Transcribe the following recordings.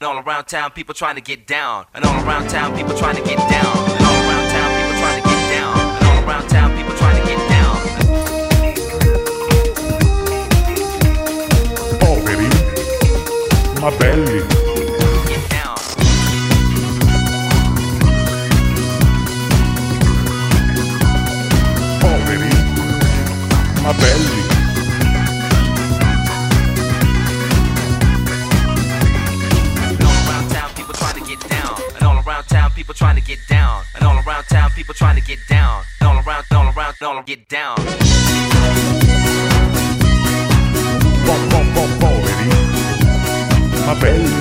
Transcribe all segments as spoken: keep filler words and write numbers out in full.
And all around town people trying to get down. And all around town people trying to get down. And all around town people trying to get down. And all around town people trying to get down. Poveri ma belli. Ma belli. And all around town people trying to get down. And all around town people trying to get down. And all around town people trying to get down. And all around, all around, all get down. Bom, bom, bom, poveri. Ma belli.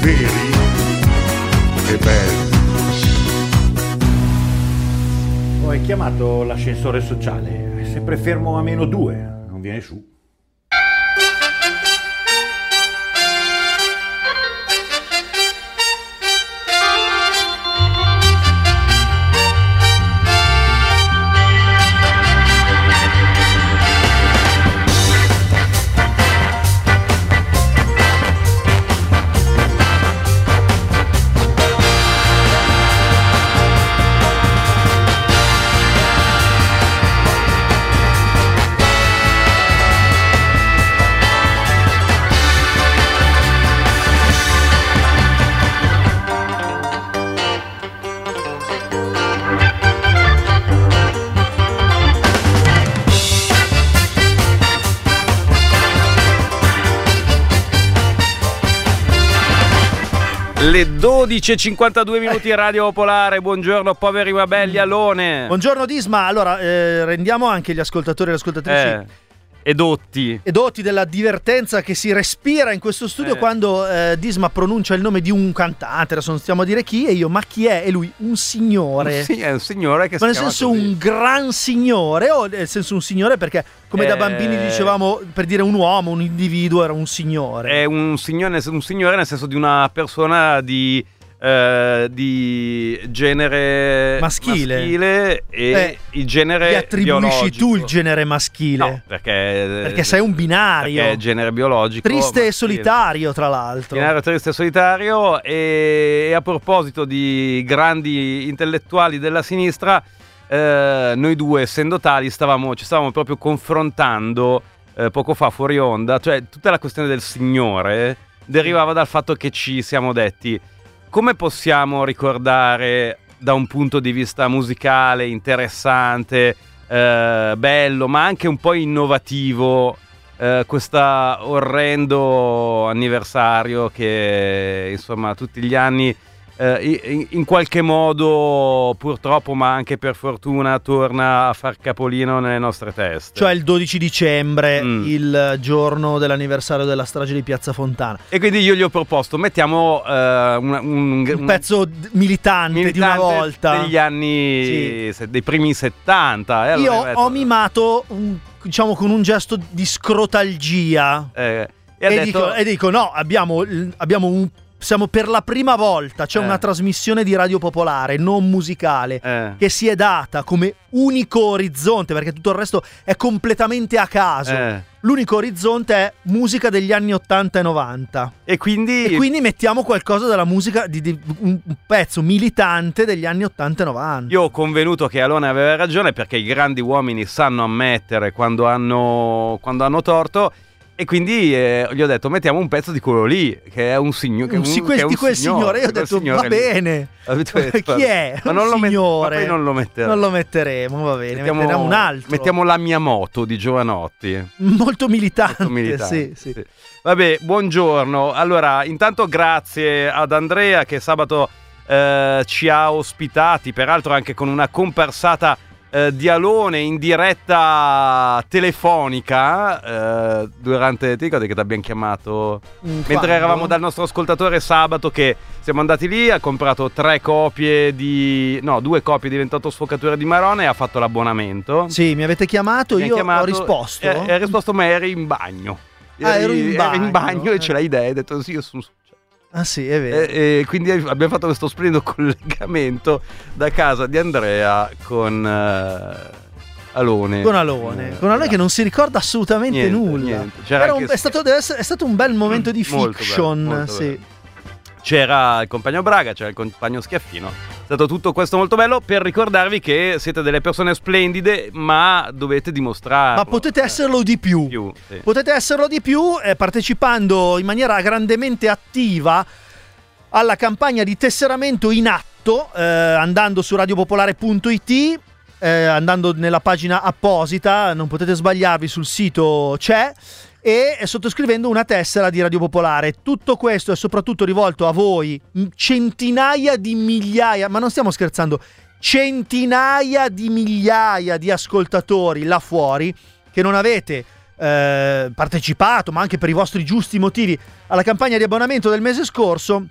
Veri e belli. È chiamato l'ascensore sociale, è sempre fermo a meno due, non viene su. Le dodici e cinquantadue minuti, Radio Popolare. Buongiorno poveri ma belli. Alone. Buongiorno Disma. Allora eh, rendiamo anche gli ascoltatori e le ascoltatrici eh, edotti edotti della divertenza che si respira in questo studio eh. quando eh, Disma pronuncia il nome di un cantante. Adesso non stiamo a dire chi. E io, ma chi è? E lui, un signore. Sì, è un signore che ma nel senso così. Un gran signore. O nel senso un signore perché come eh, da bambini dicevamo, per dire un uomo, un individuo, era un signore. È un signore, un signore nel senso di una persona di, eh, di genere maschile, maschile e eh, il genere biologico. Ti attribuisci biologico. Tu il genere maschile. No, perché, perché sei un binario. Perché è genere biologico. Triste maschile. E solitario, tra l'altro. Binario triste e solitario. E, e a proposito di grandi intellettuali della sinistra, Eh, noi due essendo tali stavamo, ci stavamo proprio confrontando eh, poco fa fuori onda, cioè tutta la questione del signore derivava dal fatto che ci siamo detti come possiamo ricordare da un punto di vista musicale interessante, eh, bello ma anche un po' innovativo eh, questo orrendo anniversario che insomma tutti gli anni in qualche modo purtroppo ma anche per fortuna torna a far capolino nelle nostre teste, cioè il dodici dicembre mm. il giorno dell'anniversario della strage di Piazza Fontana. E quindi io gli ho proposto mettiamo uh, un, un, un pezzo militante, militante di una volta degli anni sì. dei primi settanta eh, io allora, ho detto, mimato un, diciamo con un gesto di scrotalgia eh, e, e, detto, dico, e dico no abbiamo, abbiamo un siamo per la prima volta, c'è cioè eh. una trasmissione di Radio Popolare, non musicale, eh. che si è data come unico orizzonte, perché tutto il resto è completamente a caso. Eh. L'unico orizzonte è musica degli anni ottanta e novanta. E quindi... E quindi mettiamo qualcosa della musica, di, di, un pezzo militante degli anni ottanta e novanta. Io ho convenuto che Alone aveva ragione, perché i grandi uomini sanno ammettere quando hanno, quando hanno torto. E quindi eh, gli ho detto mettiamo un pezzo di quello lì che è un, signo, che un, si, quel, che è un quel signore di quel signore. Io ho detto signore, va bene detto, chi è? Ma non un lo signore met- ma non, lo non lo metteremo, va bene, mettiamo, metteremo un altro. Mettiamo la mia moto di Jovanotti. Molto militante, Molto militante. Sì, sì. Sì. Vabbè, buongiorno. Allora intanto grazie ad Andrea che sabato eh, ci ha ospitati, peraltro anche con una comparsata Eh, di Alone in diretta telefonica eh, durante, ti ricordi che ti abbiamo chiamato? Quando? Mentre eravamo dal nostro ascoltatore sabato che siamo andati lì, ha comprato tre copie di no due copie di ventotto sfocature di Maron e ha fatto l'abbonamento. Sì, mi avete chiamato, mi io chiamato, ho risposto hai risposto ma eri in bagno ah eri, ero in bagno, eri in bagno eh. E ce l'hai idea, hai detto sì io sono Ah sì, è vero. E, e quindi abbiamo fatto questo splendido collegamento da casa di Andrea con, uh, Alone. Con Alone, eh, con Alone eh, che non si ricorda assolutamente niente, nulla. Niente. Era un, è, stato, è stato un bel momento di fiction. Bello, sì. Bello. C'era il compagno Braga, c'era il compagno Schiaffino. È stato tutto questo molto bello per ricordarvi che siete delle persone splendide, ma dovete dimostrarlo. Ma potete esserlo di più. più sì. Potete esserlo di più eh, partecipando in maniera grandemente attiva alla campagna di tesseramento in atto, eh, andando su radio popolare punto it, eh, andando nella pagina apposita, non potete sbagliarvi, sul sito c'è, e sottoscrivendo una tessera di Radio Popolare. Tutto questo è soprattutto rivolto a voi, centinaia di migliaia, ma non stiamo scherzando, centinaia di migliaia di ascoltatori là fuori che non avete eh, partecipato, ma anche per i vostri giusti motivi, alla campagna di abbonamento del mese scorso,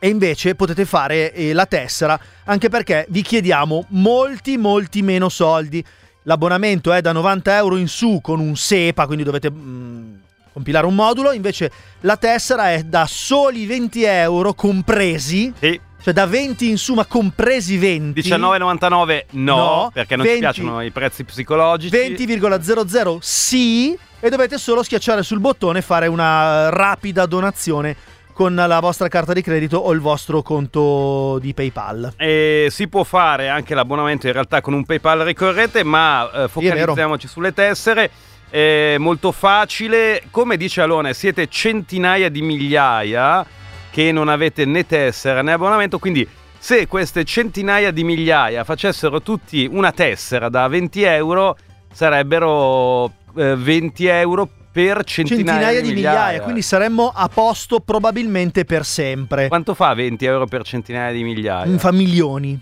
e invece potete fare eh, la tessera, anche perché vi chiediamo molti molti meno soldi. L'abbonamento è da novanta euro in su con un SEPA, quindi dovete mh, compilare un modulo. Invece la tessera è da soli venti euro compresi, sì. Cioè da venti in su ma compresi venti. diciannove virgola novantanove no, no, perché non venti, ci piacciono i prezzi psicologici. venti virgola zero zero sì, e dovete solo schiacciare sul bottone e fare una rapida donazione con la vostra carta di credito o il vostro conto di PayPal. E si può fare anche l'abbonamento in realtà con un PayPal ricorrente, ma eh, focalizziamoci sulle tessere. È molto facile, come dice Alone, siete centinaia di migliaia che non avete né tessera né abbonamento, quindi se queste centinaia di migliaia facessero tutti una tessera da venti euro, sarebbero eh, venti euro per centinaia, centinaia di, di migliaia. migliaia, quindi saremmo a posto probabilmente per sempre. Quanto fa venti euro per centinaia di migliaia? Mm, fa milioni.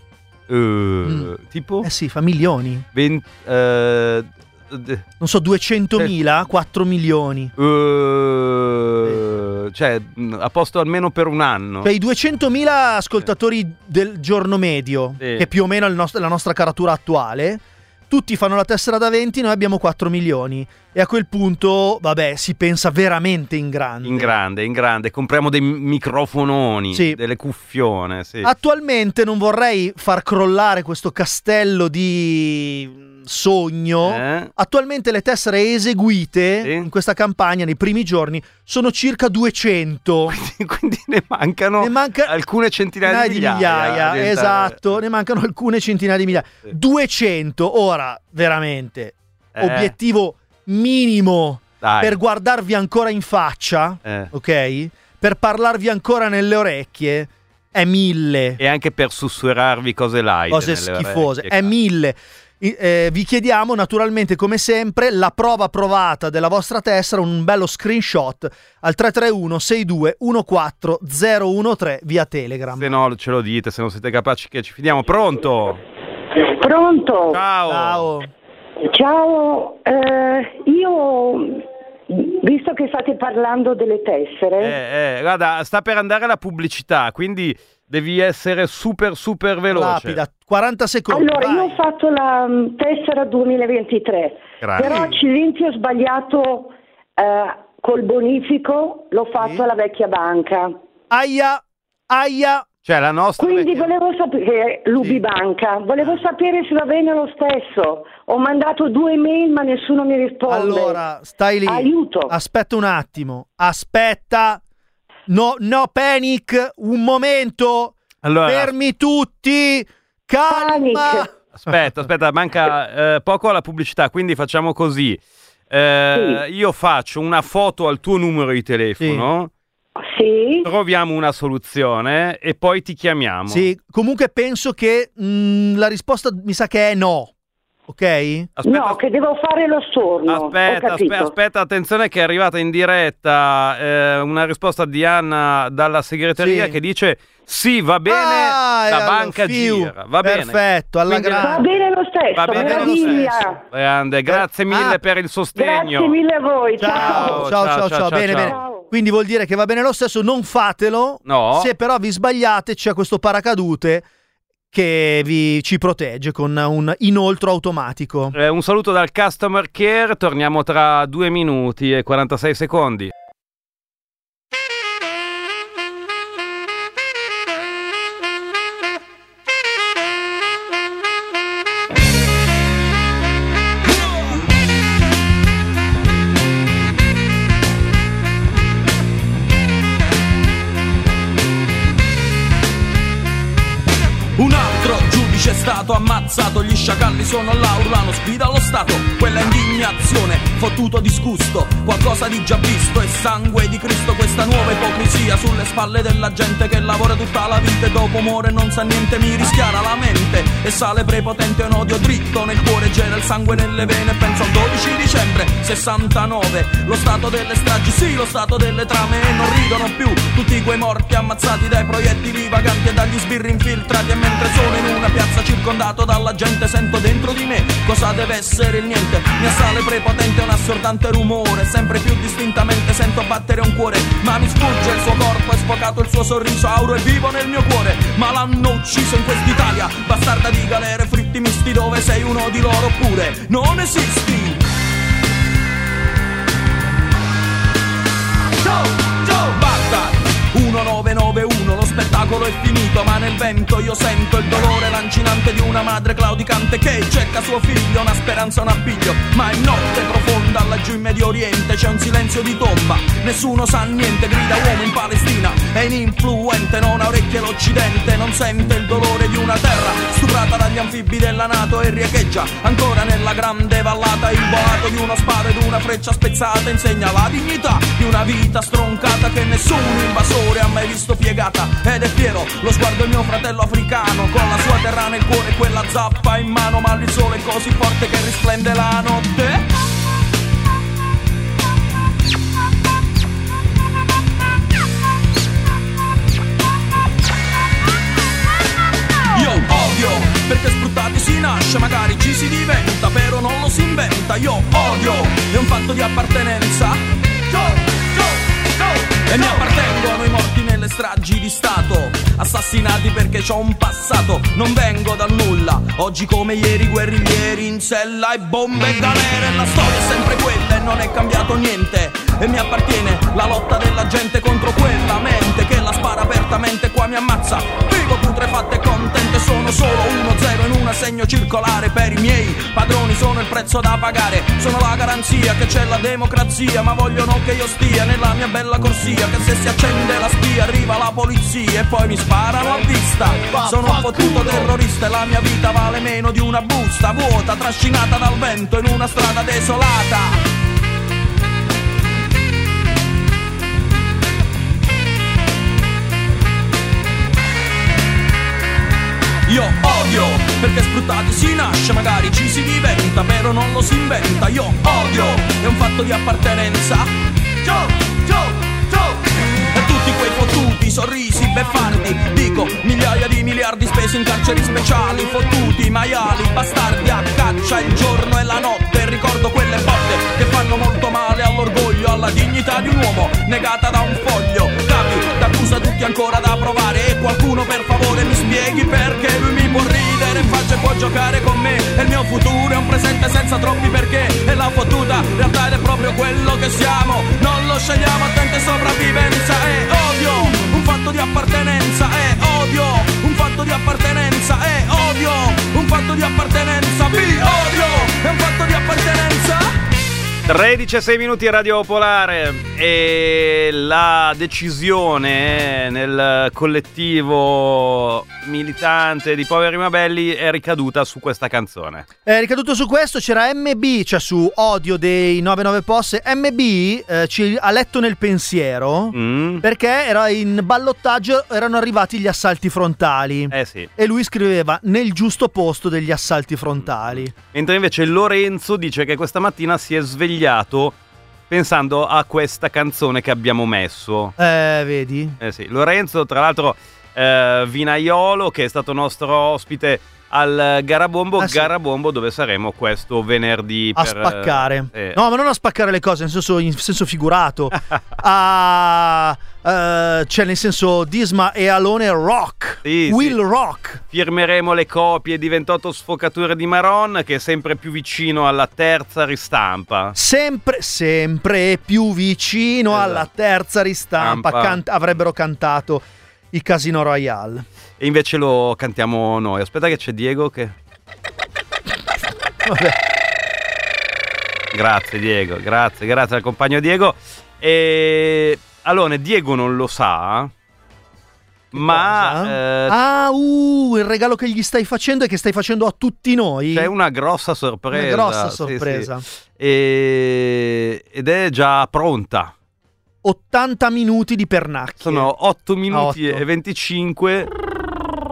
Uh, mm. Tipo? Eh sì, fa milioni. venti, uh, non so, duecentomila, eh. quattro milioni. Uh, eh. Cioè, a posto almeno per un anno. Cioè, i duecentomila ascoltatori eh. del giorno medio, eh. che è più o meno il nostro, la nostra caratura attuale. Tutti fanno la tessera da venti, noi abbiamo quattro milioni. E a quel punto, vabbè, si pensa veramente in grande. In grande, in grande. Compriamo dei microfononi, sì. Delle cuffione. Sì. Attualmente non vorrei far crollare questo castello di sogno. Eh? Attualmente le tessere eseguite, sì, in questa campagna, nei primi giorni, sono circa duecento. Quindi, quindi ne mancano ne manca... alcune centinaia di migliaia. migliaia diventare... Esatto, ne mancano alcune centinaia di migliaia. Sì. duecento, ora. Veramente eh. obiettivo minimo. Dai. Per guardarvi ancora in faccia, eh. ok? Per parlarvi ancora nelle orecchie è mille, e anche per sussurrarvi cose light, cose schifose orecchie, è qua. mille. I, eh, vi chiediamo naturalmente, come sempre, la prova provata della vostra tessera, un bello screenshot al tre tre uno sei due uno quattro zero uno tre via Telegram. Se no ce lo dite, se non siete capaci, che ci fidiamo. Pronto? Pronto? Ciao. Ciao. Ciao. Eh, io, visto che state parlando delle tessere, eh, eh, guarda, sta per andare la pubblicità, quindi devi essere super super veloce. Rapida, quaranta secondi. Allora, vai. Io ho fatto la m, tessera duemilaventitré. Grazie. Però accidenti, ho sbagliato eh, col bonifico, l'ho fatto, sì, alla vecchia banca. Aia, aia. Cioè, la nostra. Quindi vecchia... volevo sapere, l'Ubibanca, sì, volevo sapere se va bene lo stesso. Ho mandato due email ma nessuno mi risponde. Allora, stai lì. Aiuto. Aspetta un attimo. Aspetta. No, no panic, un momento. Allora, fermi tutti. Calma. Panic. Aspetta, aspetta, manca eh, poco alla pubblicità, quindi facciamo così. Eh, sì. Io faccio una foto al tuo numero di telefono. Sì. Sì. Troviamo una soluzione e poi ti chiamiamo. Sì, comunque penso che mh, la risposta mi sa che è no. Ok? Aspetta, no, che devo fare lo storno. Aspetta, aspe- aspetta, attenzione che è arrivata in diretta eh, una risposta di Anna dalla segreteria, sì, che dice sì, va bene, ah, la banca fiu. gira, va perfetto, bene. Perfetto, alla grande. Va bene lo stesso, va bene meraviglia. Lo stesso. Grande, grazie mille ah, per il sostegno. Grazie mille a voi, ciao. Ciao, ciao, ciao, ciao, ciao, ciao bene, ciao. bene. Ciao. Quindi vuol dire che va bene lo stesso, non fatelo. No. Se però vi sbagliate c'è questo paracadute che vi ci protegge con un inoltro automatico. Eh, un saluto dal customer care, torniamo tra due minuti e quarantasei secondi. stato ammazzato, gli sciacalli sono là, urlano sfida allo Stato. Quella indignazione, fottuto disgusto, qualcosa di già visto e sangue di Cristo. Questa nuova ipocrisia sulle spalle della gente che lavora tutta la vita e dopo muore non sa niente. Mi rischiara la mente e sale prepotente un odio dritto nel cuore, gela il sangue nelle vene. Penso al dodici dicembre sessantanove, lo stato delle stragi, sì lo stato delle trame, e non ridono più tutti quei morti ammazzati dai proiettili vaganti e dagli sbirri infiltrati. E mentre sono in una piazza circondato dalla gente sento dentro di me cosa deve essere il niente. Mi assale prepotente un assordante rumore, sempre più distintamente sento battere un cuore, ma mi sfugge il suo corpo, è sfocato il suo sorriso auro e vivo nel mio cuore. Ma l'hanno ucciso in quest'Italia bastarda di galere, fritti misti, dove sei uno di loro oppure non esisti. Diciannove novantuno, lo spettacolo è finito, ma nel vento io sento il dolore lancinante di una madre claudicante che cerca suo figlio, una speranza, un appiglio. Ma in notte profonda laggiù in Medio Oriente c'è un silenzio di tomba, nessuno sa niente, grida uomo in Palestina, è ininfluente, non ha orecchie l'Occidente, non sente il dolore di una terra stuprata dagli anfibi della NATO e riecheggia ancora nella grande vallata il boato di uno sparo ed una freccia spezzata, insegna la dignità di una vita stroncata che nessun invasore ha mai visto piegata. Ed è fiero lo sguardo del mio fratello africano con la sua terra nel cuore e quella zappa in mano, ma il sole è così forte che risplende la notte. Io odio perché sfruttati si nasce, magari ci si diventa, però non lo si inventa. Io odio è un fatto di appartenenza e mi appartengono i morti nelle stragi di Stato, assassinati perché c'ho un passato. Non vengo da nulla, oggi come ieri, guerriglieri in sella e bombe e galere. La storia è sempre quella e non è cambiato niente, e mi appartiene la lotta della gente contro quella mente che la spara apertamente, qua mi ammazza. Vivo putrefatto e contento, sono solo uno zero in un assegno circolare. Per i miei padroni sono il prezzo da pagare, sono la garanzia che c'è la democrazia, ma vogliono che io stia nella mia bella corsia, che se si accende la spia arriva la polizia e poi mi sparano a vista. Sono un fottuto terrorista e la mia vita vale meno di una busta vuota trascinata dal vento in una strada desolata. Io odio perché sfruttati si nasce, magari ci si diventa, però non lo si inventa. Io odio è un fatto di appartenenza. Yo, yo. E tutti quei fottuti sorrisi beffardi, dico migliaia di miliardi spesi in carceri speciali, fottuti maiali bastardi a caccia il giorno e la notte. Ricordo quelle botte che fanno molto male all'orgoglio, alla dignità di un uomo negata da un foglio. Capi d'accusa tutti ancora da provare, e qualcuno per favore mi spieghi perché lui mi può ridere in faccia e può giocare con me, e il mio futuro è un presente senza troppi perché, e la fottuta realtà ed è proprio quello che siamo, non lo scegliamo, attenti sopravvivenza. È odio, un fatto di appartenenza, è odio, un fatto di appartenenza, è odio, un fatto di appartenenza, vi odio, è un fatto di appartenenza. tredici e sei minuti Radio Popolare, e la decisione nel collettivo militante di Poveri Ma Belli è ricaduta su questa canzone. È ricaduto su questo, c'era M B, cioè su Odio dei novantanove Posse. M B eh, ci ha letto nel pensiero mm. perché era in ballottaggio, erano arrivati gli assalti frontali. Eh sì. E lui scriveva nel giusto posto degli assalti frontali. Mentre invece Lorenzo dice che questa mattina si è svegliato pensando a questa canzone che abbiamo messo. Eh, vedi? Eh sì, Lorenzo tra l'altro Uh, Vinaiolo, che è stato nostro ospite al Garabombo, ah, sì. Garabombo dove saremo questo venerdì a per, spaccare eh. no ma non a spaccare le cose in senso, in senso figurato a, uh, cioè nel senso Disma e Alone rock sì, will sì. rock. Firmeremo le copie di ventotto sfocature di Maron, che è sempre più vicino alla terza ristampa, sempre sempre più vicino esatto. alla terza ristampa Campa. Avrebbero cantato i Casino Royale. E invece lo cantiamo noi. Aspetta che c'è Diego che... Vabbè. Grazie Diego, grazie, grazie al compagno Diego. E... Allora, Diego non lo sa, Ma eh, ah, uh, il regalo che gli stai facendo e che stai facendo a tutti noi. C'è una grossa sorpresa. Una grossa sorpresa. Sì, sì. E... Ed è già pronta. ottanta minuti di pernacchie. Sono otto minuti e venticinque.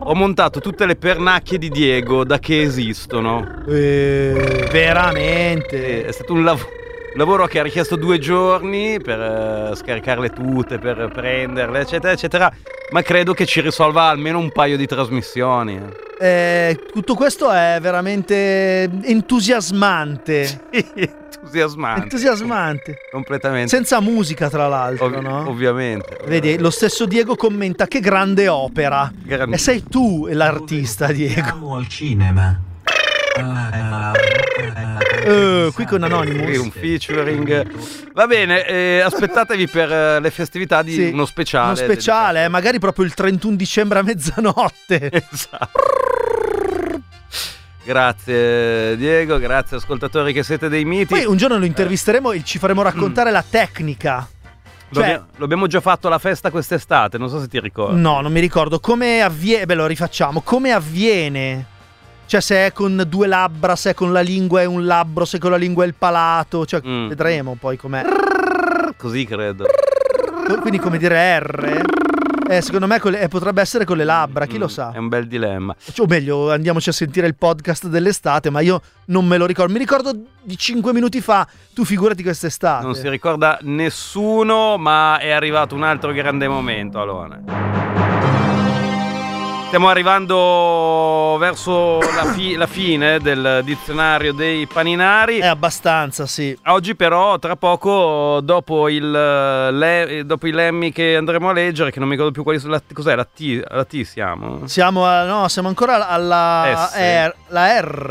Ho montato tutte le pernacchie di Diego da che esistono. Eh, veramente. È stato un lavoro. Un lavoro che ha richiesto due giorni per uh, scaricarle tutte, per prenderle, eccetera, eccetera. Ma credo che ci risolva almeno un paio di trasmissioni. Eh, tutto questo è veramente entusiasmante. Sì, entusiasmante. Entusiasmante. Completamente. Senza musica, tra l'altro, Ov- no? Ovviamente. Vedi, lo stesso Diego commenta: che grande opera. Grande. E sei tu l'artista, Diego. Siamo al cinema. Uh, qui con Anonymous un featuring. Va bene, eh, aspettatevi per eh, le festività di sì, uno speciale. Uno speciale, eh, magari proprio il trentuno dicembre a mezzanotte. Esatto. Grazie Diego, grazie ascoltatori che siete dei miti. Poi un giorno lo intervisteremo e ci faremo raccontare mm. la tecnica. Cioè, l'abbiamo, l'abbiamo già fatto alla festa quest'estate, non so se ti ricordi. No, non mi ricordo. Come avviene, beh lo rifacciamo, come avviene... Cioè se è con due labbra, se è con la lingua è un labbro, se con la lingua è il palato, cioè mm. vedremo poi com'è. Così credo. Quindi come dire R? Eh, secondo me con le, eh, potrebbe essere con le labbra, chi mm. lo sa. È un bel dilemma. Cioè, o meglio, andiamoci a sentire il podcast dell'estate, ma io non me lo ricordo. Mi ricordo di cinque minuti fa, tu figurati quest'estate. Non si ricorda nessuno, ma è arrivato un altro grande momento, Alone. Stiamo arrivando verso la, fi- la fine del dizionario dei paninari. È abbastanza, sì. Oggi però, tra poco, dopo, il, le- dopo i lemmi che andremo a leggere, che non mi ricordo più quali sono, la- cos'è, la T, la T siamo? Siamo, a- no, siamo ancora alla S. R, la R,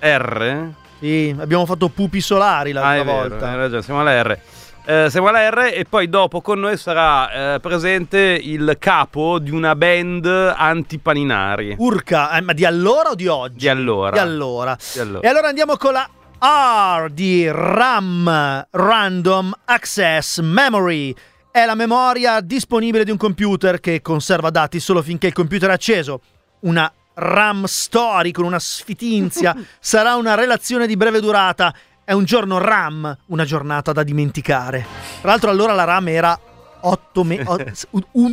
eh? R? Sì, abbiamo fatto pupi solari l'altra ah, volta. Vero, hai ragione, siamo alla R. Eh, siamo alla R e poi dopo con noi sarà eh, presente il capo di una band antipaninari. Urca, eh, ma di allora o di oggi? Di allora. Di allora. Di allora. E allora andiamo con la R di RAM, Random Access Memory. È la memoria disponibile di un computer che conserva dati solo finché il computer è acceso. Una RAM story con una sfitinzia sarà una relazione di breve durata. È un giorno RAM, una giornata da dimenticare. Tra l'altro allora la RAM era otto me-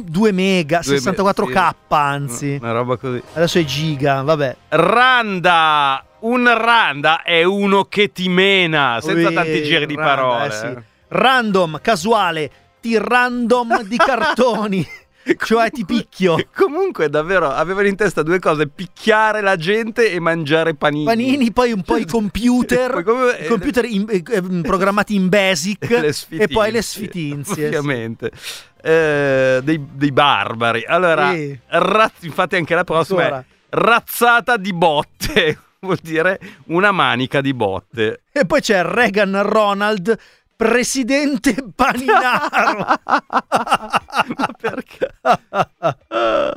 due mega, sessantaquattro K anzi. Una roba così. Adesso è giga, vabbè. Randa, un randa è uno che ti mena, senza Ui, tanti giri di randa, parole. Eh, sì. Random, casuale, ti random di cartoni. Cioè ti picchio. Comunque davvero avevano in testa due cose: picchiare la gente e mangiare panini. Panini, poi un po' i computer come... i computer in, eh, programmati in BASIC e poi le sfitinzie. Ovviamente eh, dei, dei barbari. Allora e... razz- infatti anche la prossima ancora. È razzata di botte. Vuol dire una manica di botte. E poi c'è Reagan Ronald Presidente Paninaro. Ma perché? uh,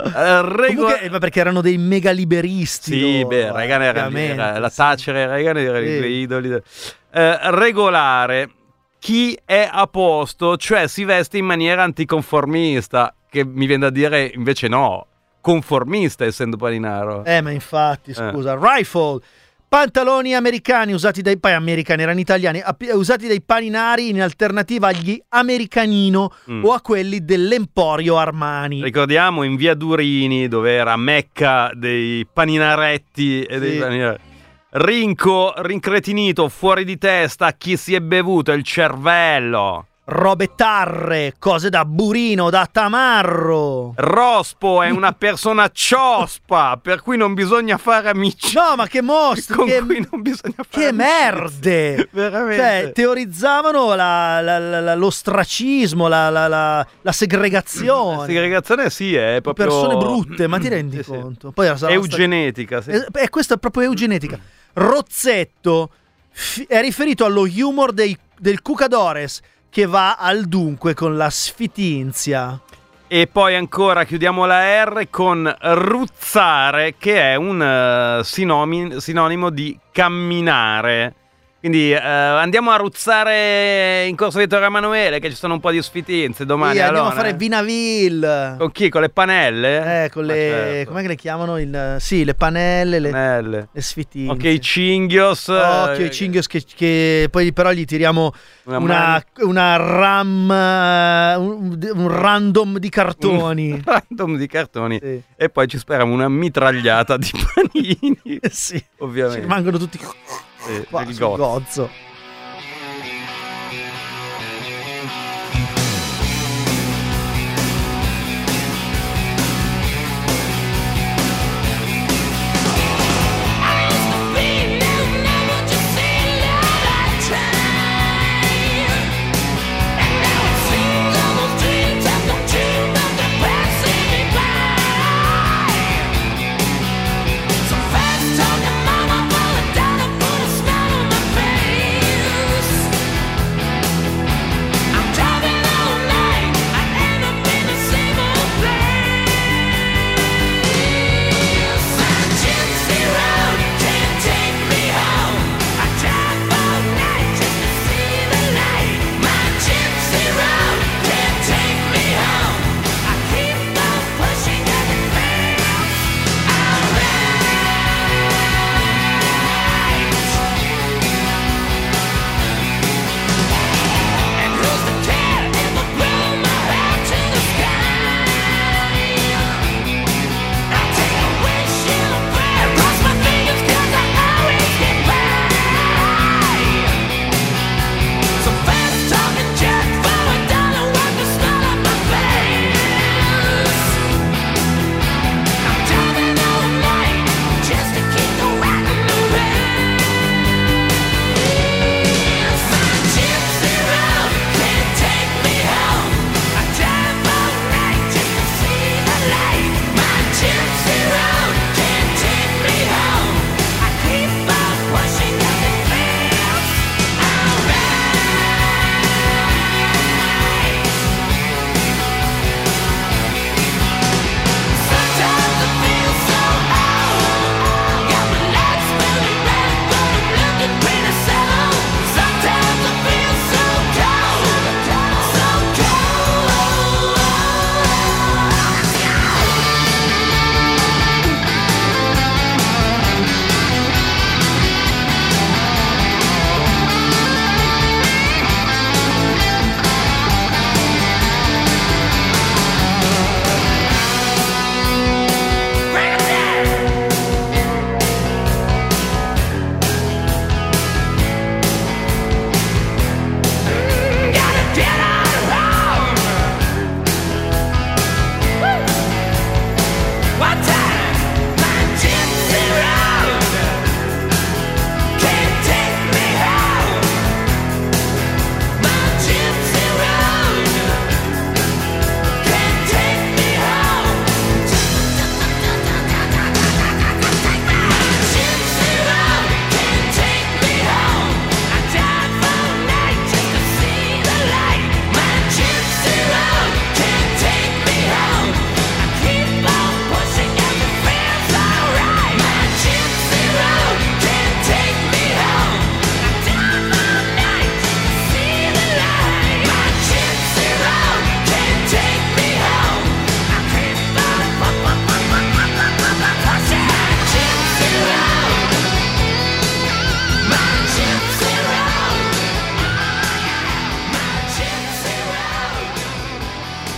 Reagan... Comunque, ma perché erano dei mega liberisti. Sì, no? beh, Reagan era, era la Thatcher e Reagan erano i sì. idoli. Uh, regolare. Chi è a posto, cioè si veste in maniera anticonformista, che mi viene da dire invece no, conformista essendo paninaro. Eh, ma infatti, scusa, eh. Rifle. Pantaloni americani usati dai poi americani erano italiani app- usati dai paninari in alternativa agli americanino mm. o a quelli dell'Emporio Armani. Ricordiamo in via Durini dove era mecca dei paninaretti e sì. dei paninari. Rinco, rincretinito, fuori di testa, chi si è bevuto il cervello. Robe tarre, cose da burino, da tamarro. Rospo è una persona ciospa, per cui non bisogna fare amici. No, ma che mostri! Con che, cui non bisogna fare che merde! Veramente. Cioè, teorizzavano la, la, la, la, l'ostracismo, la, la, la, la segregazione. La segregazione sì, è proprio... Persone brutte, ma ti rendi sì, conto? Poi era eugenetica, sta... sì. Eh, questa è proprio eugenetica. Rozzetto f- è riferito allo humor dei, del Cucadores, che va al dunque con la sfitinzia. E poi ancora chiudiamo la R con ruzzare, che è un uh, sinomi- sinonimo di camminare. Quindi eh, andiamo a ruzzare in corso di Torre Emanuele, che ci sono un po' di ospitinze domani. Sì, andiamo a fare Vinaville. Con chi? Con le panelle? Eh, con le... Certo. Com'è che le chiamano? Il... Sì, le panelle, le, panelle. le sfitinze. Ok, i cinghios. Occhio, i cinghios che, che... Poi però gli tiriamo una, una, una ram... Un, un random di cartoni. Un random di cartoni. Sì. E poi ci speriamo una mitragliata di panini. Sì. Ovviamente. Ci rimangono tutti... Eh, qua, il gozzo. gozzo.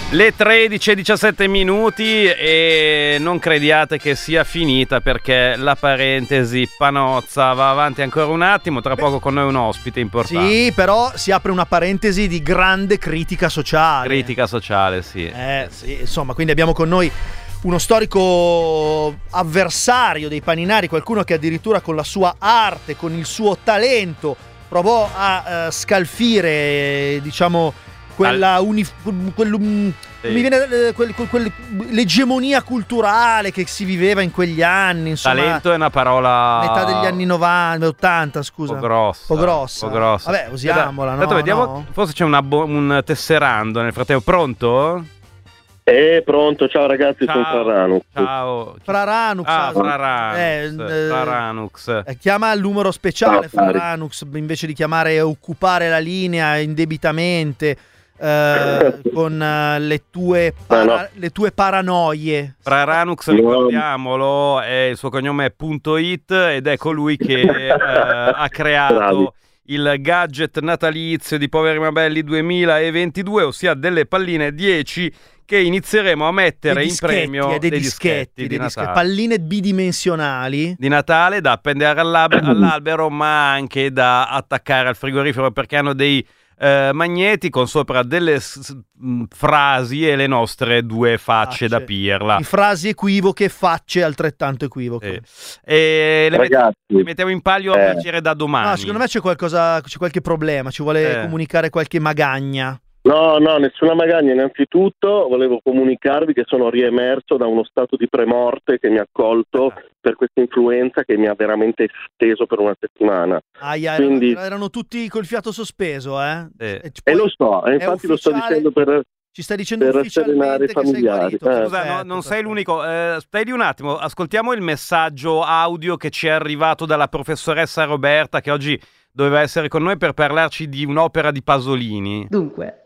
Le tredici e diciassette minuti e non crediate che sia finita, perché la parentesi panozza va avanti ancora un attimo, tra poco con noi un ospite importante. Sì, però si apre una parentesi di grande critica sociale. Critica sociale, sì. Eh, sì, insomma, quindi abbiamo con noi uno storico avversario dei paninari, qualcuno che addirittura con la sua arte, con il suo talento, provò a uh, scalfire, diciamo... Quella uni, quel, sì. mi viene, quel, quel, quel, l'egemonia culturale che si viveva in quegli anni. Insomma, talento è una parola. Metà degli anni novanta, ottanta, scusa. Un po' grossa. Un po' grossa. Po grossa. Vabbè, usiamola. Aspetta, no, vediamo, no? Forse c'è una, un tesserando nel frattempo. Pronto? Eh, pronto, ciao ragazzi, ciao, sono Fraranux. Ciao. Fraranux. Ah, Fraranux. Eh, Fraranux. Eh, chiama il numero speciale, ciao, Fraranux, invece di chiamare e occupare la linea indebitamente. Eh, con uh, le tue para- no, no. le tue paranoie. Fraranux, ricordiamolo, è, il suo cognome è punto it ed è colui che eh, ha creato Bravi. il gadget natalizio di Poveri Ma Belli duemilaventidue, ossia delle palline dieci che inizieremo a mettere in premio eh, dei dei dischetti, dischetti di Natale, palline bidimensionali di Natale da appendere all'albero, all'albero ma anche da attaccare al frigorifero, perché hanno dei Eh, magneti con sopra delle s- mh, frasi e le nostre due facce, facce. da pirla, frasi equivoche e facce altrettanto equivoche. Eh. E le, Ragazzi, met- le mettiamo in palio eh. a piacere da domani. No, secondo me c'è qualcosa, c'è qualche problema, ci vuole eh. comunicare qualche magagna. No, no, nessuna magagna. Innanzitutto volevo comunicarvi che sono riemerso da uno stato di premorte che mi ha accolto ah. per questa influenza che mi ha veramente steso per una settimana. Aia, Quindi... erano, erano tutti col fiato sospeso, eh? Eh. E, poi... e lo so, e infatti lo sto dicendo per... Ci stai dicendo per ufficialmente che familiari. sei guarito. Eh. Scusa, no, non sei l'unico. Eh, stai lì un attimo, ascoltiamo il messaggio audio che ci è arrivato dalla professoressa Roberta, che oggi doveva essere con noi per parlarci di un'opera di Pasolini. Dunque,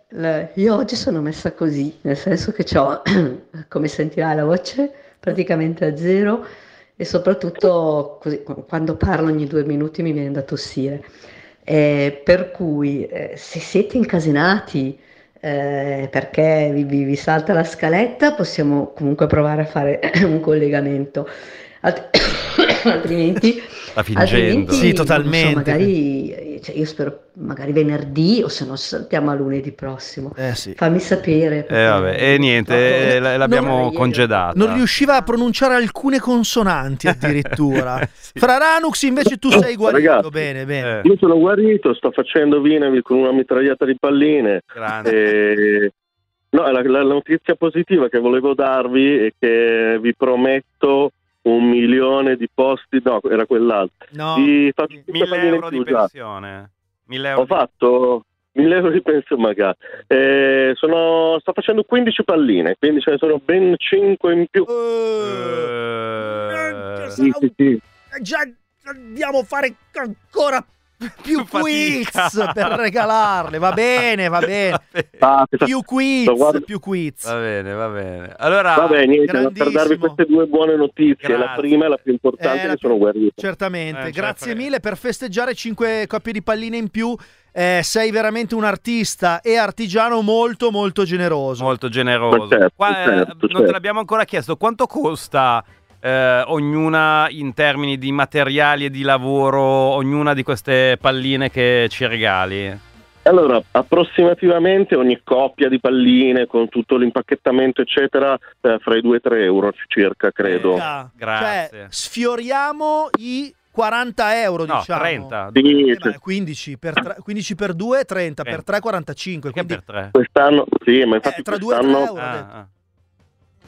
io oggi sono messa così, nel senso che ho, come sentirai, la voce praticamente a zero e soprattutto così, quando parlo ogni due minuti mi viene da tossire. Eh, per cui eh, se siete incasinati eh, perché vi, vi, vi salta la scaletta, possiamo comunque provare a fare un collegamento. Alt- altrimenti sta fingendo, sì, totalmente. So, magari, cioè io spero magari venerdì, o se no saltiamo a lunedì prossimo. Eh sì. Fammi sapere. Eh, vabbè. E niente, no, l'abbiamo non congedata. Non riusciva a pronunciare alcune consonanti addirittura. Sì. Fraranux, invece tu sei guarito. Ragazzi, bene, bene. Io sono guarito, sto facendo Vinevi con una mitragliata di palline. Grande. E... No, la, la notizia positiva che volevo darvi è che vi prometto un milione di posti, no, era quell'altro. No, di, mille euro di pensione. Mille euro Ho di... fatto mille euro di pensione magari. Eh, sono, sto facendo quindici palline, quindi ce ne sono ben cinque in più. Uh, uh, sì, sì, sì. Già andiamo a fare ancora più quiz per regalarle, va bene, va bene. Ah, più quiz, guarda... più quiz. Va bene, va bene. Allora, va bene, niente, per darvi queste due buone notizie, grazie. La prima è la più importante, eh, che sono guarito. Certamente, eh, grazie mille per festeggiare cinque coppie di palline in più. Eh, sei veramente un artista e artigiano molto molto generoso. Molto generoso. Certo, Qua, certo, eh, certo. Non te l'abbiamo ancora chiesto, quanto costa Eh, ognuna in termini di materiali e di lavoro, ognuna di queste palline che ci regali? Allora, approssimativamente ogni coppia di palline con tutto l'impacchettamento eccetera eh, fra i due e tre euro circa, credo. Eh, Grazie. Cioè, sfioriamo i quaranta euro, no, diciamo. trenta. Sì, eh, cioè... quindici, per tre, quindici per due trenta, eh. per tre quarantacinque. Quindi... per tre? Quest'anno, sì, ma infatti eh, tra quest'anno... due e tre euro, ah, ah.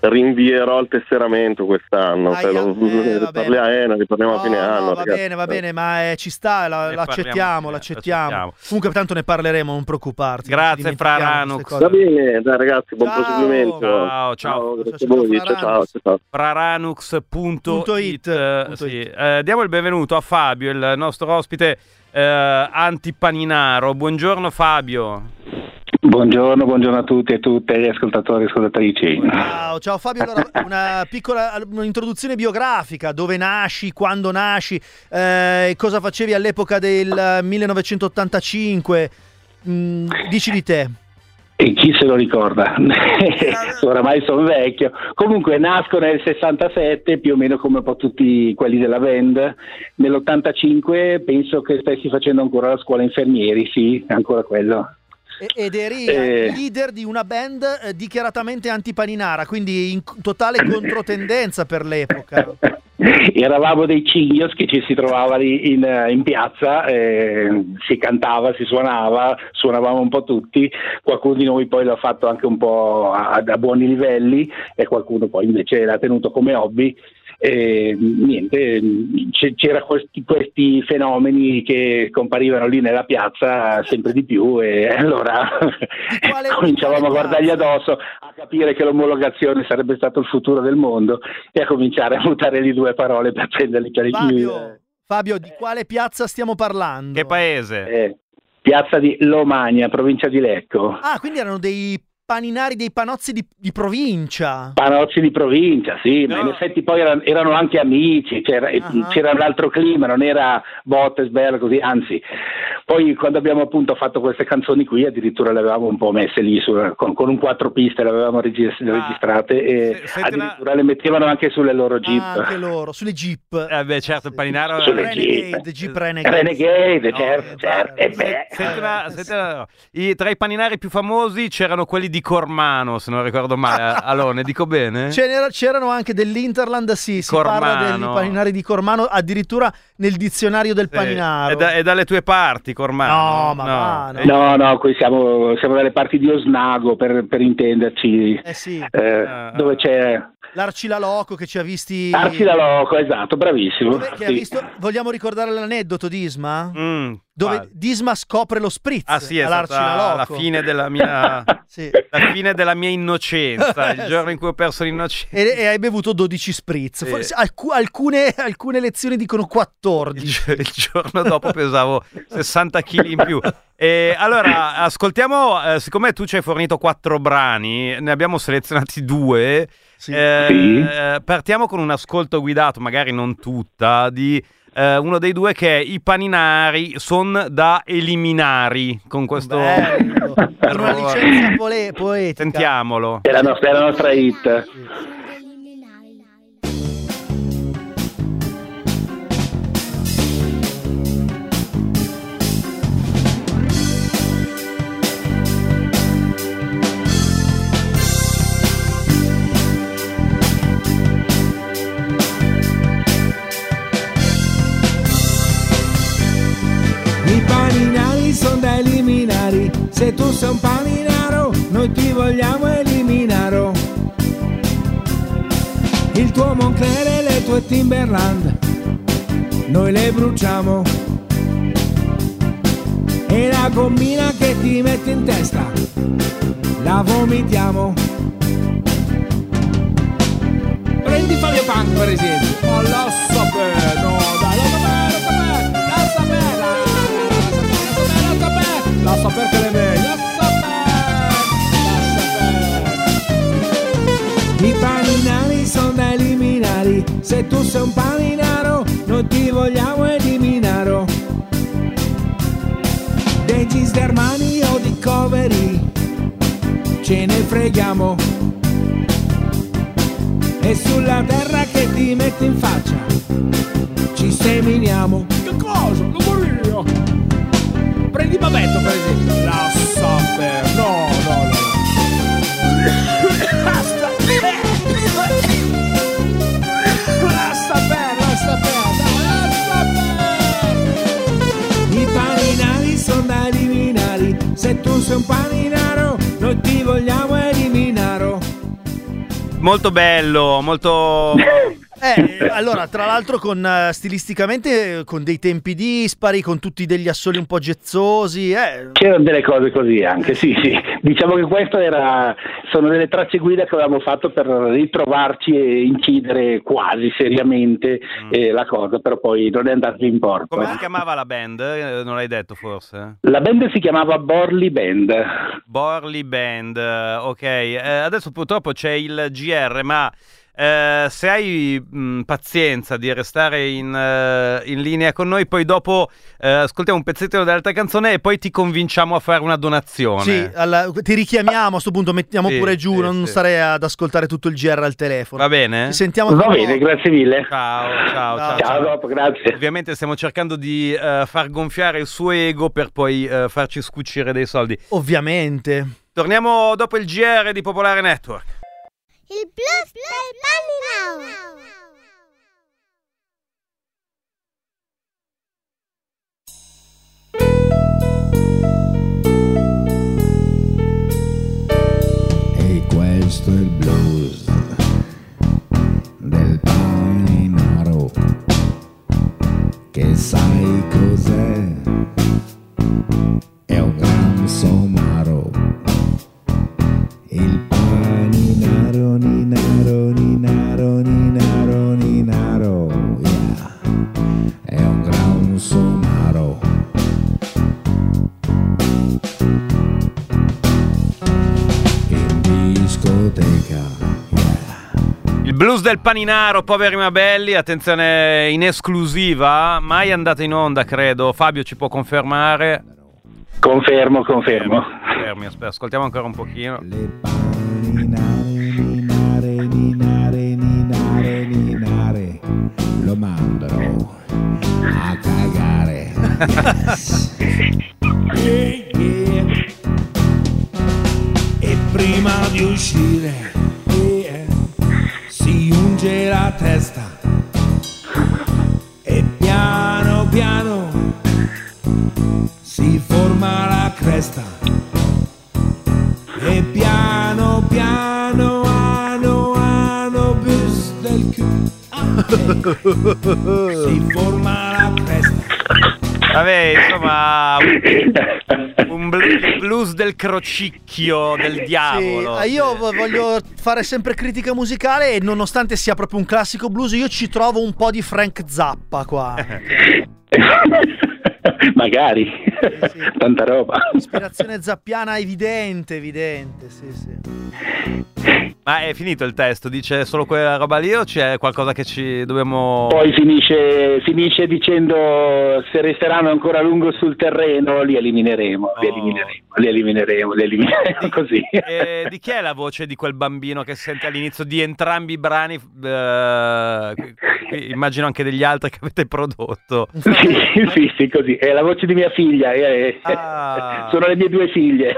rinvierò il tesseramento quest'anno. Aia, lo, eh, ne parliamo, eh, ne parliamo no, a fine no, anno. Va ragazzi. bene, va bene, ma eh, ci sta, la, l'accettiamo, l'accettiamo. l'accettiamo. Comunque tanto ne parleremo, non preoccuparti. Grazie Fraranux. Va bene, dai ragazzi, buon ciao. proseguimento. Ciao, ciao. ciao grazie a voi. Fraranux. Ciao, ciao. Fraranux punto it eh, sì. eh, Diamo il benvenuto a Fabio, il nostro ospite eh, antipaninaro. Buongiorno Fabio. Buongiorno, buongiorno a tutti e tutte gli ascoltatori e ascoltatrici. Ciao, ciao Fabio, allora una piccola un'introduzione biografica, dove nasci, quando nasci, eh, cosa facevi all'epoca del millenovecentottantacinque, mm, dici di te. E chi se lo ricorda? Oramai sono vecchio. Comunque nasco nel sessantasette, più o meno come un po' tutti quelli della band. Nell'ottantacinque penso che stessi facendo ancora la scuola infermieri, sì, ancora quello. Ed eri eh, leader di una band eh, dichiaratamente antipaninara, quindi in totale controtendenza per l'epoca. Eravamo dei cinghios che ci si trovava lì in, in piazza, eh, si cantava, si suonava, suonavamo un po' tutti. Qualcuno di noi poi l'ha fatto anche un po' a, a buoni livelli e qualcuno poi invece l'ha tenuto come hobby. eh, niente, c'era questi, questi fenomeni che comparivano lì nella piazza sempre di più, e allora cominciavamo a guardargli addosso, a capire che l'omologazione sarebbe stato il futuro del mondo e a cominciare a buttargli due parole per prenderli per il Fabio, Fabio, di quale piazza stiamo parlando? Che paese? Eh, piazza di Lomagna, provincia di Lecco. Ah, quindi erano dei paninari, dei panozzi di, di provincia. Panozzi di provincia, sì, no. Ma in effetti poi erano, erano anche amici, c'era, uh-huh. c'era un altro clima, non era botte, sberla, così, anzi. Poi quando abbiamo appunto fatto queste canzoni qui, addirittura le avevamo un po' messe lì su, con, con un quattro piste, le avevamo regis- ah, registrate e se, addirittura la... le mettevano anche sulle loro Jeep. Ah, anche loro, sulle Jeep. Eh beh, certo, il paninaro... Sulle Renegade, Jeep. Jeep Renegade. Renegade, no, certo, certo. Eh, beh. Senta, senta, i, tra i paninari più famosi c'erano quelli di Cormano, se non ricordo male. Alone, dico bene? C'era, c'erano anche dell'Interland, sì, si Cormano. Parla dei paninari di Cormano, addirittura nel dizionario del paninaro. Eh, è, da, è dalle tue parti, Cormano. No, ma no, no, no, no, qui siamo, siamo dalle parti di Osnago, per, per intenderci. Eh sì. Eh, uh, dove c'è... L'Arci La Loco che ci ha visti... Arci La Loco, esatto, bravissimo. Dove, che sì. ha visto... Vogliamo ricordare l'aneddoto di Disma? Mm, dove vale. Disma scopre lo spritz. Ah sì, è stata la fine della mia... sì. La fine della mia innocenza, il giorno in cui ho perso l'innocenza. E, e hai bevuto dodici spritz. Sì. Forse, alc- alcune, alcune lezioni dicono quattordici. Il, il giorno dopo pesavo sessanta chili in più. E allora, ascoltiamo, eh, siccome tu ci hai fornito quattro brani, ne abbiamo selezionati due... Sì. Eh, sì. Partiamo con un ascolto guidato, magari non tutta, di eh, uno dei due che è I paninari son da eliminari, con questo per una licenza pole- poetica. Sentiamolo. È la nostra, è la nostra hit. Sì. Eliminari, se tu sei un paninaro, noi ti vogliamo eliminare. Il tuo Moncler e le tue Timberland, noi le bruciamo. E la gommina che ti metti in testa, la vomitiamo. Prendi Fabio Panco per esempio. Oh, lo sapevo, no, dai, lo sapevo, lo sapevo. La saper che le meglio, la saper, la saper. I paninari sono da eliminari, se tu sei un paninaro, noi ti vogliamo eliminare. Dei jeans di Armani o di Coveri, ce ne freghiamo. E sulla terra che ti metti in faccia, ci seminiamo. Che cosa? Non voglio! Prendi Babetto per esempio. La saper, no, no, no. Basta, la saper, la saper. I paninari sono da eliminari, se tu sei un paninaro, noi ti vogliamo eliminare. Molto bello, molto... Eh, allora, tra l'altro con uh, stilisticamente con dei tempi dispari, con tutti degli assoli un po' gezzosi, eh. C'erano delle cose così anche, sì, sì. Diciamo che queste sono delle tracce guida che avevamo fatto per ritrovarci e incidere quasi seriamente mm. eh, la cosa, però poi non è andata in porto. Come si chiamava la band? Non l'hai detto forse? La band si chiamava Borli Band. Borli Band, ok. Eh, adesso purtroppo c'è il G R, ma... Eh, se hai mh, pazienza di restare in, uh, in linea con noi, poi dopo uh, ascoltiamo un pezzettino dell'altra canzone e poi ti convinciamo a fare una donazione. Sì, alla, ti richiamiamo a questo punto, mettiamo sì, pure giù, sì, non sì. Starei ad ascoltare tutto il G R al telefono. Va bene? Ci sentiamo. Va bene, grazie mille. Ciao, ciao, ciao. Ciao, ciao. Dopo, grazie. Ovviamente stiamo cercando di uh, far gonfiare il suo ego per poi uh, farci scucire dei soldi. Ovviamente. Torniamo dopo il G R di Popolare Network. Il blues del paninaro. E questo è il blues del paninaro. Blues del Paninaro, Poveri Ma Belli, attenzione, in esclusiva, mai andata in onda credo, Fabio ci può confermare? Confermo, confermo. Fermi, aspetta, ascoltiamo ancora un pochino. Le paninare, ninare, ninare, ninare, lo mandano a cagare. Yeah, yeah. E prima di uscire yeah, si unge la testa e piano piano si forma la cresta e piano piano ano ano bus del culo si forma la cresta. Vabbè, insomma, un blues del crocicchio, del diavolo. Sì, io voglio fare sempre critica musicale e nonostante sia proprio un classico blues, io ci trovo un po' di Frank Zappa qua. Magari, sì, sì. Tanta roba. Ispirazione zappiana evidente, evidente, sì, sì. Ma è finito il testo? Dice solo quella roba lì o c'è qualcosa che ci dobbiamo... Poi finisce, finisce dicendo se resteranno ancora a lungo sul terreno li elimineremo, oh. li elimineremo, li elimineremo, li elimineremo, di, così. E di chi è la voce di quel bambino che si sente all'inizio di entrambi i brani? Eh, immagino anche degli altri che avete prodotto. Sì, sì, sì, così. È la voce di mia figlia, eh. Ah. Sono le mie due figlie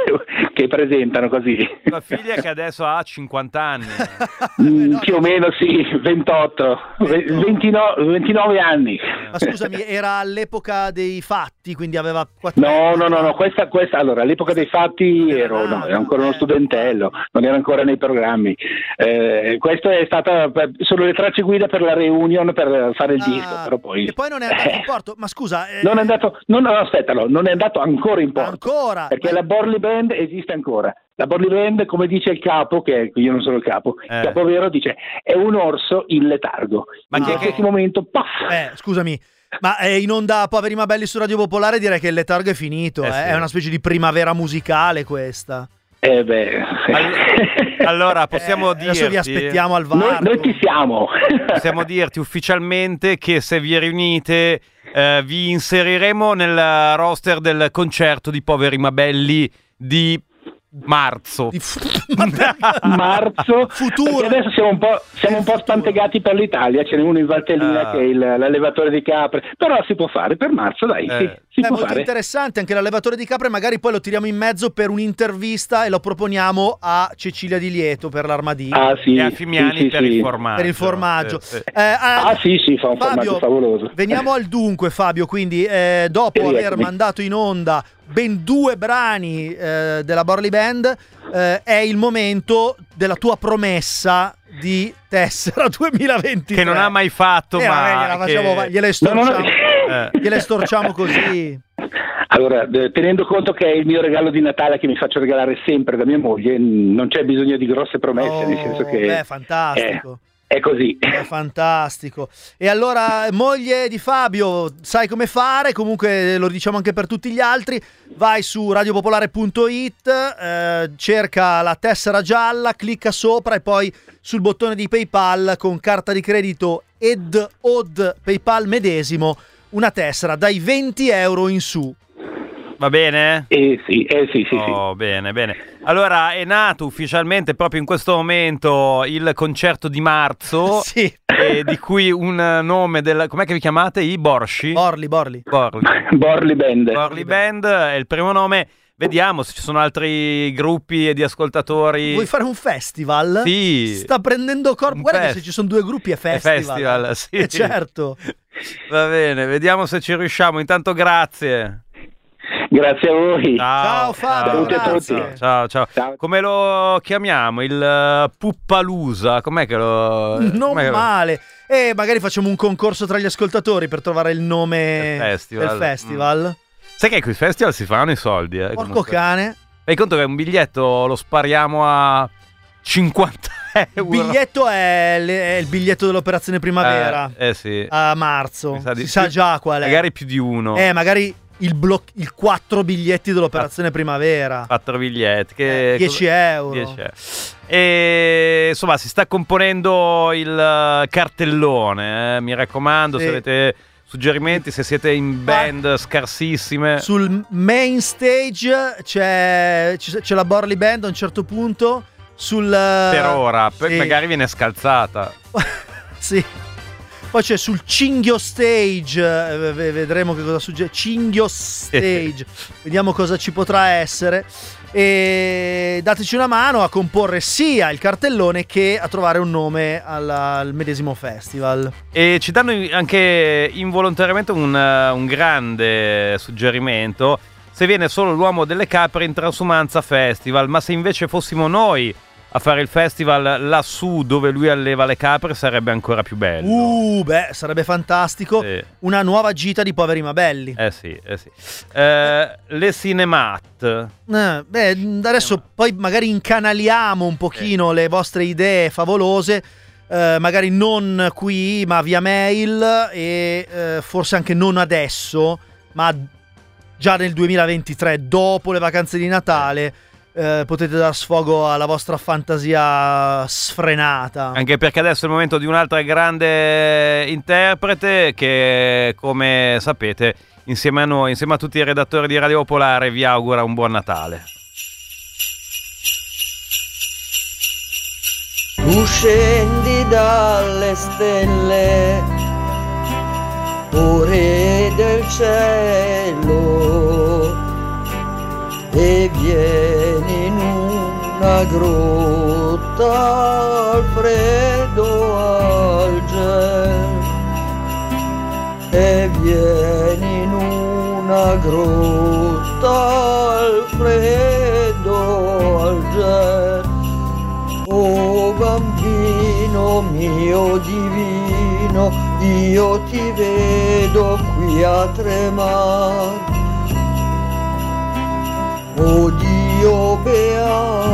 che presentano così. La figlia che adesso ha cinquanta anni. Mm, no, più o meno sì, ventotto, ventinove, ventinove anni. Ma scusami, era all'epoca dei fatti, quindi aveva quattro no, anni. No, no, no, questa, questa, allora all'epoca dei fatti ero, ah, no, ero ancora uno studentello, non ero ancora nei programmi. Eh, questa è stata, sono le tracce guida per la reunion, per fare il ah, disco, però poi... E poi non è andato eh, in porto, ma scusa... Eh, non è andato, no, no, aspetta, no, non è andato ancora in porto. Ancora? Perché ma... la Borli Band esiste ancora. La Borli Band, come dice il capo, che io non sono il capo, eh. il capo vero dice è un orso in letargo. Ma in questo no. momento, paff! Eh, scusami, ma è in onda Poveri Ma Belli su Radio Popolare, direi che il letargo è finito, eh, eh. Sì. È una specie di primavera musicale questa. Eh beh. Allora possiamo eh, dirti adesso vi aspettiamo al V A R. Noi, noi ti siamo. Possiamo dirti ufficialmente che se vi riunite eh, vi inseriremo nel roster del concerto di Poveri Ma Belli di marzo. Marzo futuro. Adesso siamo un po', siamo un po' spantegati per l'Italia, ce n'è uno in Valtellina ah. che è il, l'allevatore di capre, però si può fare per marzo, dai, eh. sì. È eh, molto fare. Interessante anche l'allevatore di capre, magari poi lo tiriamo in mezzo per un'intervista e lo proponiamo a Cecilia Di Lieto per l'armadillo ah, sì. e a Fimiani sì, sì, per, sì. Il formaggio, per il formaggio. Sì, sì. Eh, ah, ah sì, sì, fa un Fabio, formaggio favoloso. Veniamo al dunque Fabio, quindi eh, dopo e aver ecco. mandato in onda ben due brani eh, della Borli Band eh, è il momento della tua promessa di tessera duemilaventitré che non ha mai fatto eh, ma vabbè, gliela, che... gliela storciamo no, no, no. gliela storciamo così. Allora, tenendo conto che è il mio regalo di Natale che mi faccio regalare sempre da mia moglie, non c'è bisogno di grosse promesse, oh, nel senso che beh, fantastico. È, è così è fantastico. E allora moglie di Fabio, sai come fare, comunque lo diciamo anche per tutti gli altri, vai su radio popolare punto it, eh, cerca la tessera gialla, clicca sopra e poi sul bottone di PayPal con carta di credito ed od PayPal medesimo una tessera dai venti euro in su. Va bene? Eh sì, eh sì, sì, oh, sì. Bene, bene. Allora è nato ufficialmente proprio in questo momento il concerto di marzo, sì. eh, di cui un nome del... com'è che vi chiamate? I Borshi? Borli, Borli. Borli, Borli Band. Borli Band è il primo nome. Vediamo se ci sono altri gruppi di ascoltatori. Vuoi fare un festival? Sì. Sta prendendo corpo. Guarda fest... che se ci sono due gruppi è festival. È festival, sì. Eh, certo. Va bene, vediamo se ci riusciamo. Intanto grazie. Grazie a voi. Ciao, ciao Fabio. Saluti a tutti. Ciao, ciao, ciao. Come lo chiamiamo? Il Puppalusa? Com'è che lo... Non com'è male. Che... E magari facciamo un concorso tra gli ascoltatori per trovare il nome festival. Del festival. Mm. Sai che quei festival si fanno i soldi, eh? Porco comunque. Cane. Fai conto che un biglietto lo spariamo a cinquanta euro. Il biglietto è, le, è il biglietto dell'operazione primavera. Eh, eh sì. A marzo. Di... Si sa già qual è. Magari più di uno. Eh, magari... il, bloc- il quattro biglietti dell'operazione primavera. Quattro biglietti che eh, dieci euro. dieci euro. E insomma si sta componendo il cartellone, eh. Mi raccomando, sì. Se avete suggerimenti, se siete in band scarsissime. Sul main stage c'è, c'è la Borli Band a un certo punto. Sul, per ora, sì. Poi magari viene scalzata. Sì. Poi c'è sul Cinghio Stage, vedremo che cosa succede. Cinghio Stage, vediamo cosa ci potrà essere. E dateci una mano a comporre sia il cartellone che a trovare un nome alla, al medesimo festival. E ci danno anche involontariamente un, un grande suggerimento: se viene solo l'uomo delle capre in transumanza festival, ma se invece fossimo noi a fare il festival lassù dove lui alleva le capre, sarebbe ancora più bello. Uh, beh, sarebbe fantastico. Sì. Una nuova gita di Poveri Ma Belli. Eh sì, eh sì. Eh, eh. Le cinemat. Eh, beh, adesso cinemat. Poi magari incanaliamo un pochino eh. le vostre idee favolose. Eh, magari non qui, ma via mail e eh, forse anche non adesso, ma già nel duemilaventitré, dopo le vacanze di Natale. Eh. Eh, potete dar sfogo alla vostra fantasia sfrenata. Anche perché adesso è il momento di un'altra grande interprete che, come sapete, insieme a noi, insieme a tutti i redattori di Radio Popolare, vi augura un buon Natale. Tu scendi dalle stelle, ore del cielo, e vieni in una grotta al freddo al gel, e vieni in una grotta al freddo al gel, o bambino mio divino, io ti vedo qui a tremare. Oh Dio beato,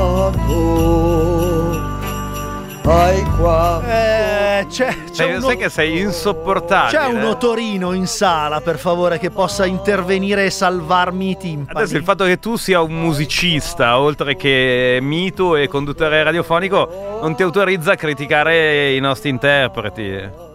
hai qua. Eh, c'è, c'è uno... Sai che sei insopportabile. C'è uno Torino in sala, per favore, che possa intervenire e salvarmi i timpani. Adesso il fatto che tu sia un musicista, oltre che mito e conduttore radiofonico, non ti autorizza a criticare i nostri interpreti.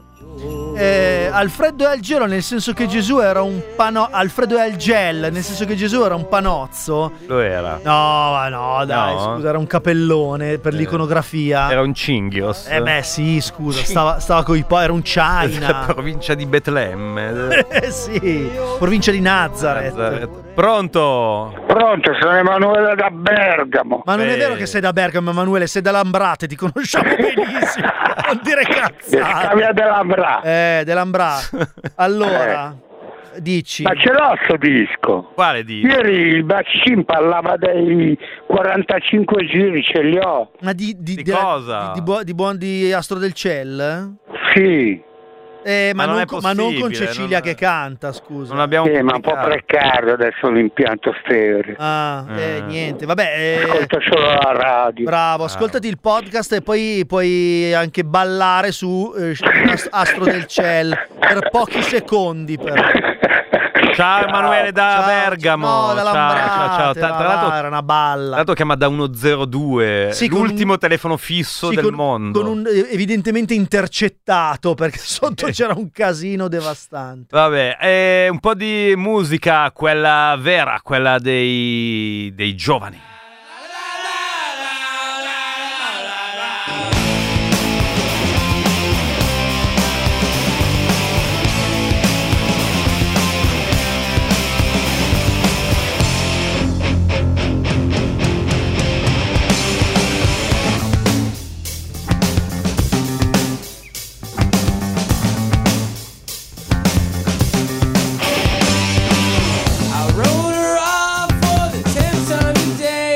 Eh, Alfredo e al gelo, nel senso che Gesù era un pano. Alfredo e al gel, nel senso che Gesù era un panozzo. Lo era. No, ma no, dai, no. Scusa, era un capellone per eh. l'iconografia. Era un cinghios. Eh beh, sì, scusa, Cing- stava, stava con i po', era un China. Provincia di Betlemme. Eh sì, provincia di Nazareth. Nazareth. Pronto? Pronto, sono Emanuele da Bergamo. Ma non eh. è vero che sei da Bergamo, Emanuele, sei da Lambrate, ti conosciamo benissimo. Non dire cazzate. Eh, dell'Ambrate. Allora, eh. dici. Ma ce l'ho sto disco. Quale disco? Ieri il Baccin parlava dei quarantacinque giri, ce li ho. Ma di, di, di, di cosa? Di, di, bu- di buon di Astro del Ciel? Sì. Eh, ma, ma, non non, ma non con Cecilia non è... che canta, scusa. Non abbiamo eh, ma un po' precario adesso l'impianto stereo. Ah, eh. Eh, niente, vabbè. Eh... Ascolta solo la radio. Bravo, ascoltati ah. il podcast e poi puoi anche ballare su eh, Astro del Ciel per pochi secondi. Però. Ciao Emanuele da ciao, Bergamo. No, da Lambrate, ciao, ciao, ciao. Tra, tra l'altro era una balla. Tra l'altro chiama da uno zero due, sì, l'ultimo con, telefono fisso sì, del con, mondo. Con un evidentemente intercettato perché sotto c'era un casino devastante. Vabbè, eh, un po' di musica, quella vera, quella dei dei giovani. I rode her off for the tenth time today.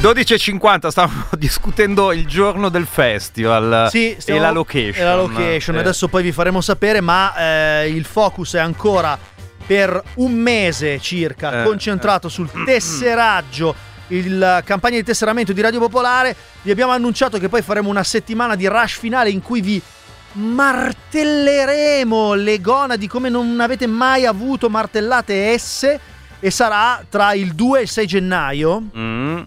dodici e cinquanta, stavamo discutendo il giorno del festival, sì, stiamo... e la location. E la location, eh. adesso poi vi faremo sapere, ma eh, il focus è ancora per un mese circa eh, concentrato eh. sul tesseraggio, la campagna di tesseramento di Radio Popolare. Vi abbiamo annunciato che poi faremo una settimana di rush finale in cui vi martelleremo le gonadi come non avete mai avuto martellate esse, e sarà tra il due e il sei gennaio. Mm.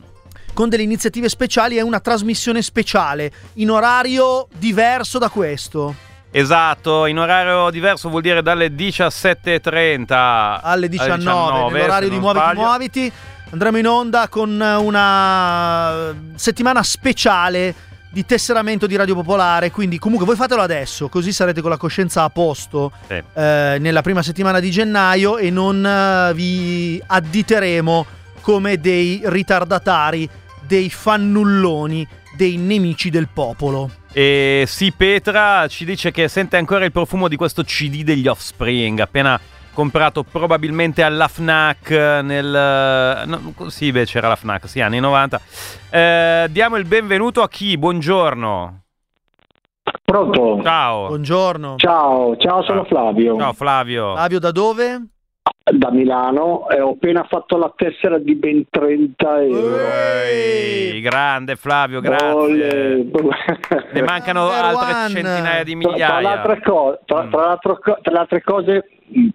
Con delle iniziative speciali e una trasmissione speciale in orario diverso da questo. Esatto, in orario diverso vuol dire dalle diciassette e trenta alle diciannove, alle diciannove, nell'orario di Muoviti sbaglio. Muoviti. Andremo in onda con una settimana speciale di tesseramento di Radio Popolare, quindi comunque voi fatelo adesso, così sarete con la coscienza a posto, sì. eh, nella prima settimana di gennaio, e non vi additeremo come dei ritardatari, dei fannulloni, dei nemici del popolo. E sì, Petra ci dice che sente ancora il profumo di questo C D degli Offspring, appena comprato probabilmente alla FNAC nel... No, sì, beh, c'era la FNAC, sì, anni novanta. Eh, diamo il benvenuto a chi? Buongiorno. Pronto? Ciao. Buongiorno. Ciao, ciao, sono Flavio. Ciao Flavio. Flavio, da dove? Da Milano, e ho appena fatto la tessera di ben trenta euro. Ehi, grande Flavio, grazie. Olè. Ne mancano altre one. centinaia di migliaia. Tra, tra, co- tra, tra, l'altro, tra le altre cose,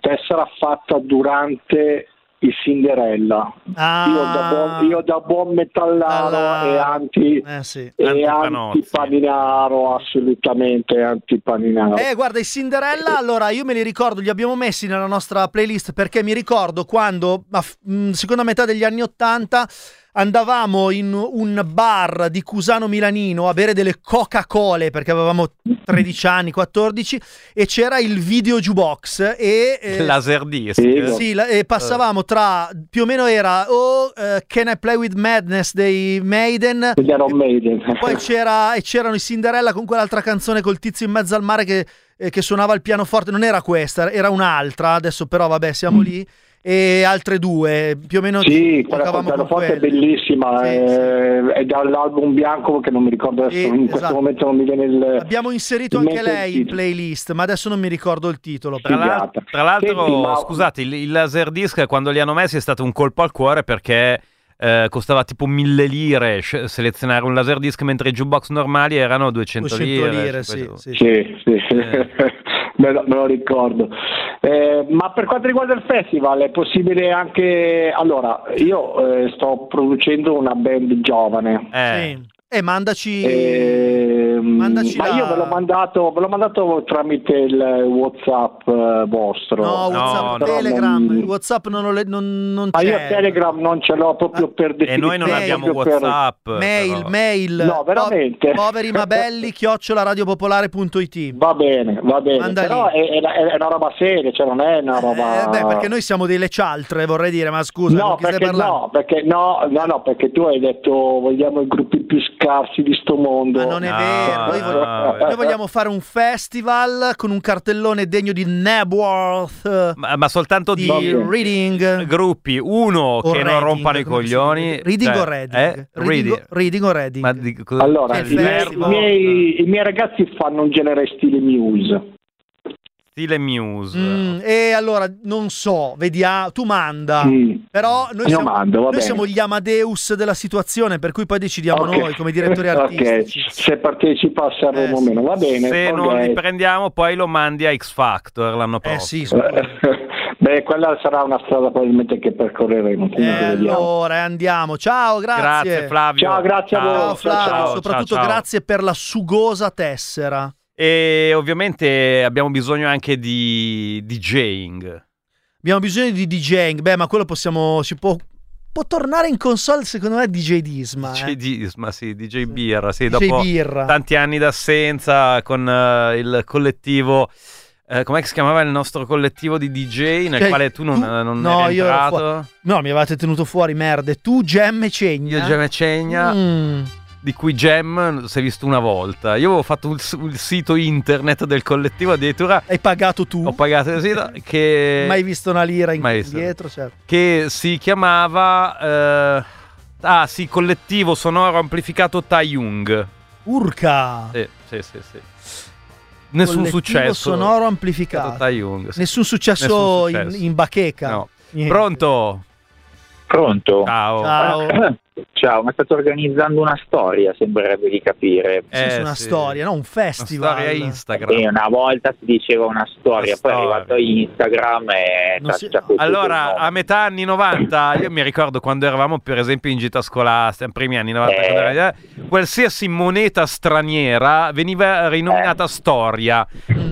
tessera fatta durante il Cinderella. Ah. Io, da buon, io da buon metallaro ah. e anti eh sì. e antipaninaro, assolutamente antipaninaro. Eh, guarda, i Cinderella, allora io me li ricordo, li abbiamo messi nella nostra playlist perché mi ricordo quando, a mh, seconda metà degli anni ottanta, andavamo in un bar di Cusano Milanino a bere delle Coca-Cola perché avevamo tredici anni, quattordici, e c'era il video jukebox e eh, Laserdisc. Eh, sì, la, e passavamo tra, più o meno era Oh uh, Can I Play With Madness dei Maiden. Maiden. Poi c'era e c'erano i Cinderella con quell'altra canzone col tizio in mezzo al mare che eh, che suonava il pianoforte, non era questa, era un'altra, adesso però vabbè, siamo mm. lì. E altre due più o meno. Sì, quella pianoforte è bellissima, sì, è, sì. è dall'album bianco che non mi ricordo adesso, e, in esatto. questo momento non mi viene il... Abbiamo inserito il anche lei in playlist, ma adesso non mi ricordo il titolo. Tra, l'al- tra l'altro, Senti, ma... scusate, il, il Laserdisc quando li hanno messi è stato un colpo al cuore perché eh, costava tipo mille lire selezionare un Laserdisc, mentre i jukebox normali erano duecento lire. Sì, sì, sì, sì. Eh. Me lo, me lo ricordo, eh, ma per quanto riguarda il festival è possibile anche, allora io eh, sto producendo una band giovane eh. sì. e mandaci, eh, mandaci ma la... io ve l'ho mandato ve l'ho mandato tramite il WhatsApp eh, vostro no WhatsApp no, Telegram non... il WhatsApp non, le... non, non c'è, ma io Telegram non ce l'ho proprio ah. per definizione, e noi non mail, abbiamo WhatsApp per... mail però. mail no veramente po- poveri ma belli chiocciola radiopopolare punto it. va bene va bene Manda però è, è, è una roba seria, cioè non è una roba eh, beh, perché noi siamo delle cialtre, vorrei dire, ma scusa, no perché no perché no no no perché tu hai detto vogliamo i gruppi più scarsi di sto mondo. Ma non è no, vero, no, noi, vogliamo, no, noi vogliamo fare un festival con un cartellone degno di Nebworth, ma, ma soltanto di, di Reading, gruppi uno che Reading, non rompano i coglioni. Reading cioè, o Reading? Eh? Reading, Reading o Reading? Ma di, cosa... Allora, i miei, i, miei, i miei ragazzi fanno un genere stile Muse. Stile Muse. Mm, e allora non so, vediamo, tu manda. Sì. Però noi, siamo, mando, noi siamo gli Amadeus della situazione, per cui poi decidiamo okay. noi come direttori artistici. Okay. Se partecipa a Sanremo o meno, va bene. Se okay. non li prendiamo, poi lo mandi a X Factor l'anno prossimo. Eh sì, beh, quella sarà una strada probabilmente che percorreremo. Eh, allora andiamo. Ciao, grazie. Grazie Flavio. Ciao, grazie ciao, a voi. Flavio, ciao, soprattutto ciao, ciao. grazie per la sugosa tessera. E ovviamente abbiamo bisogno anche di DJing. Abbiamo bisogno di DJing. Beh, ma quello possiamo. Si può, può tornare in console, secondo me, D J Disma. D J eh. Disma, sì, D J Birra. Sì, D J dopo Birra. Tanti anni d'assenza con uh, il collettivo. Eh, com'è che si chiamava il nostro collettivo di D J nel cioè, quale tu non, tu, non no, eri entrato? No, mi avevate tenuto fuori, merde. Tu, Gemme Cegna. Io, Gemme Cegna. Mm. Di cui Gem si è visto una volta. Io avevo fatto il, il sito internet del collettivo, addirittura. Hai pagato tu? Ho pagato il sito che mai visto una lira in... dietro, certo. Che si chiamava eh, Ah sì, collettivo sonoro amplificato Taiyung. Urca! Sì, sì, sì, sì. Nessun collettivo successo sonoro amplificato Taiyung, sì. Nessun successo, Nessun successo. In, in bacheca, no. Pronto? Pronto? Ciao. Ciao. Ciao, ma state organizzando una storia, sembrerebbe di capire. Eh, sì, una sì. storia, no? Un festival. Una storia Instagram. Eh, una volta si diceva una storia, una poi storia. è arrivato Instagram e... Non si... Allora, a metà anni novanta, io mi ricordo quando eravamo per esempio in gita scolastica, primi anni novanta, eh. era... qualsiasi moneta straniera veniva rinominata eh. storia.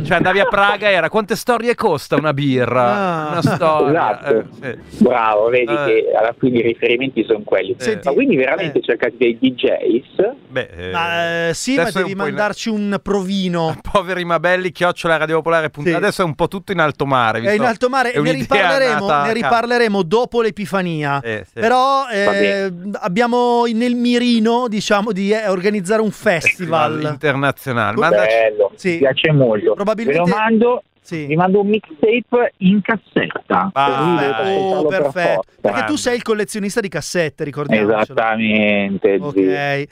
Cioè andavi a Praga e era quante storie costa una birra? Ah. Una storia. Esatto. Eh, sì. Bravo, vedi eh. che alla fine i riferimenti sono quelli. Eh. Ma quindi veramente eh. cercate dei D Js? Beh, eh, ma, eh, sì, ma devi un mandarci in... un provino. Poveri Ma Belli, chiocciola radiopopolare punto it. Sì. Adesso è un po' tutto in alto mare. È in alto mare, ne riparleremo, nata... ne riparleremo dopo l'Epifania. Eh, sì. Però eh, abbiamo nel mirino, diciamo, di eh, organizzare un festival, festival internazionale. Mandaci... Bello, sì. Mi piace molto. Probabilmente... Ve lo mando... Sì. Mi mando un mixtape in cassetta. Ah, per oh, perfetto. Per Perché tu sei il collezionista di cassette, ricordiamocelo. Esattamente. Ok. Sì.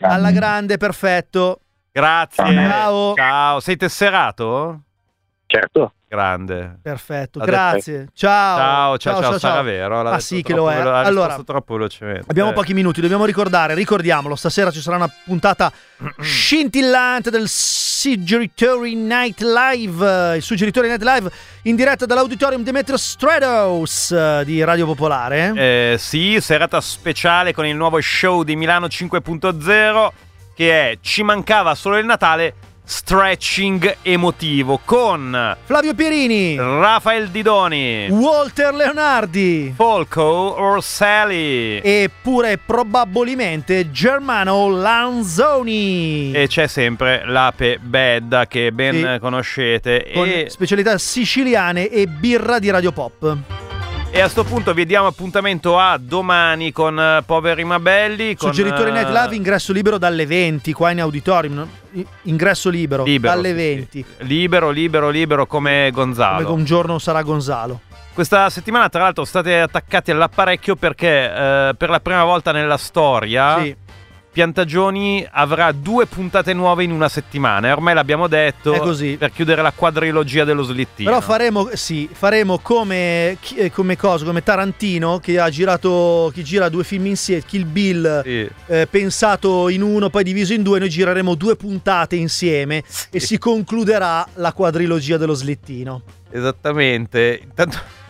Alla grande, perfetto. Grazie. Ciao. Ciao. Sei tesserato? Certo. Grande. Perfetto. Adesso. Grazie. Ciao. Ciao, ciao, ciao. ciao, ciao. Sarà vero. Ah sì che lo è. Velo- allora, troppo velocemente. Abbiamo eh. pochi minuti, dobbiamo ricordare, ricordiamolo, stasera ci sarà una puntata scintillante del Suggeritori Night Live, il Suggeritori Night Live in diretta dall'Auditorium Demetrio Stratos di Radio Popolare. Eh, sì, serata speciale con il nuovo show di Milano cinque punto zero che è Ci mancava solo il Natale, stretching emotivo con Flavio Pierini, Rafael Didoni, Walter Leonardi, Folco Orselli e pure probabilmente Germano Lanzoni, e c'è sempre l'ape Bedda che ben sì. conoscete, con e... specialità siciliane e birra di Radio Pop. E a sto punto vi diamo appuntamento a domani con uh, Poveri Ma Belli. Suggeritori Night Live, ingresso libero dalle venti qua in auditorium, no? Ingresso libero, libero dalle venti. Sì. Libero, libero, libero come Gonzalo. Come un giorno sarà Gonzalo. Questa settimana tra l'altro state attaccati all'apparecchio perché uh, per la prima volta nella storia... Sì. Piantagioni avrà due puntate nuove in una settimana, e ormai l'abbiamo detto, è così, per chiudere la quadrilogia dello slittino. Però faremo, sì, faremo come, come cosa, come Tarantino che ha girato, che gira due film insieme, Kill Bill, sì. eh, pensato in uno, poi diviso in due, noi gireremo due puntate insieme sì. e si concluderà la quadrilogia dello slittino. Esattamente. Intanto...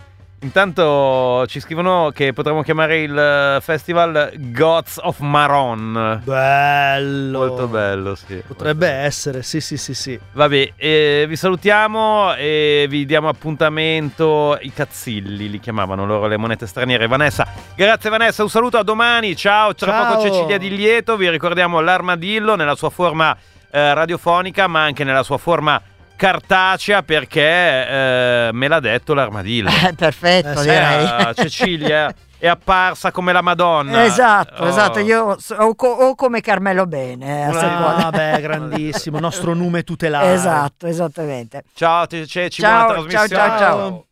Intanto ci scrivono che potremmo chiamare il festival Gods of Maron. Bello. Molto bello, sì. Potrebbe bello. essere, sì, sì, sì, sì. Vabbè, eh, vi salutiamo e vi diamo appuntamento. I cazzilli li chiamavano loro, le monete straniere. Vanessa, grazie Vanessa, un saluto, a domani, ciao. Tra ciao. poco Cecilia Di Lieto, vi ricordiamo l'armadillo nella sua forma eh, radiofonica, ma anche nella sua forma cartacea, perché eh, me l'ha detto l'armadillo. Perfetto, eh, direi. Cecilia è apparsa come la Madonna. Esatto, oh. esatto. Io o, co- o come Carmelo Bene. Ah, vabbè, grandissimo. Nostro nome tutelato. Esatto, esattamente. Ciao, Ceci, buona trasmissione. Ciao, ciao, ciao.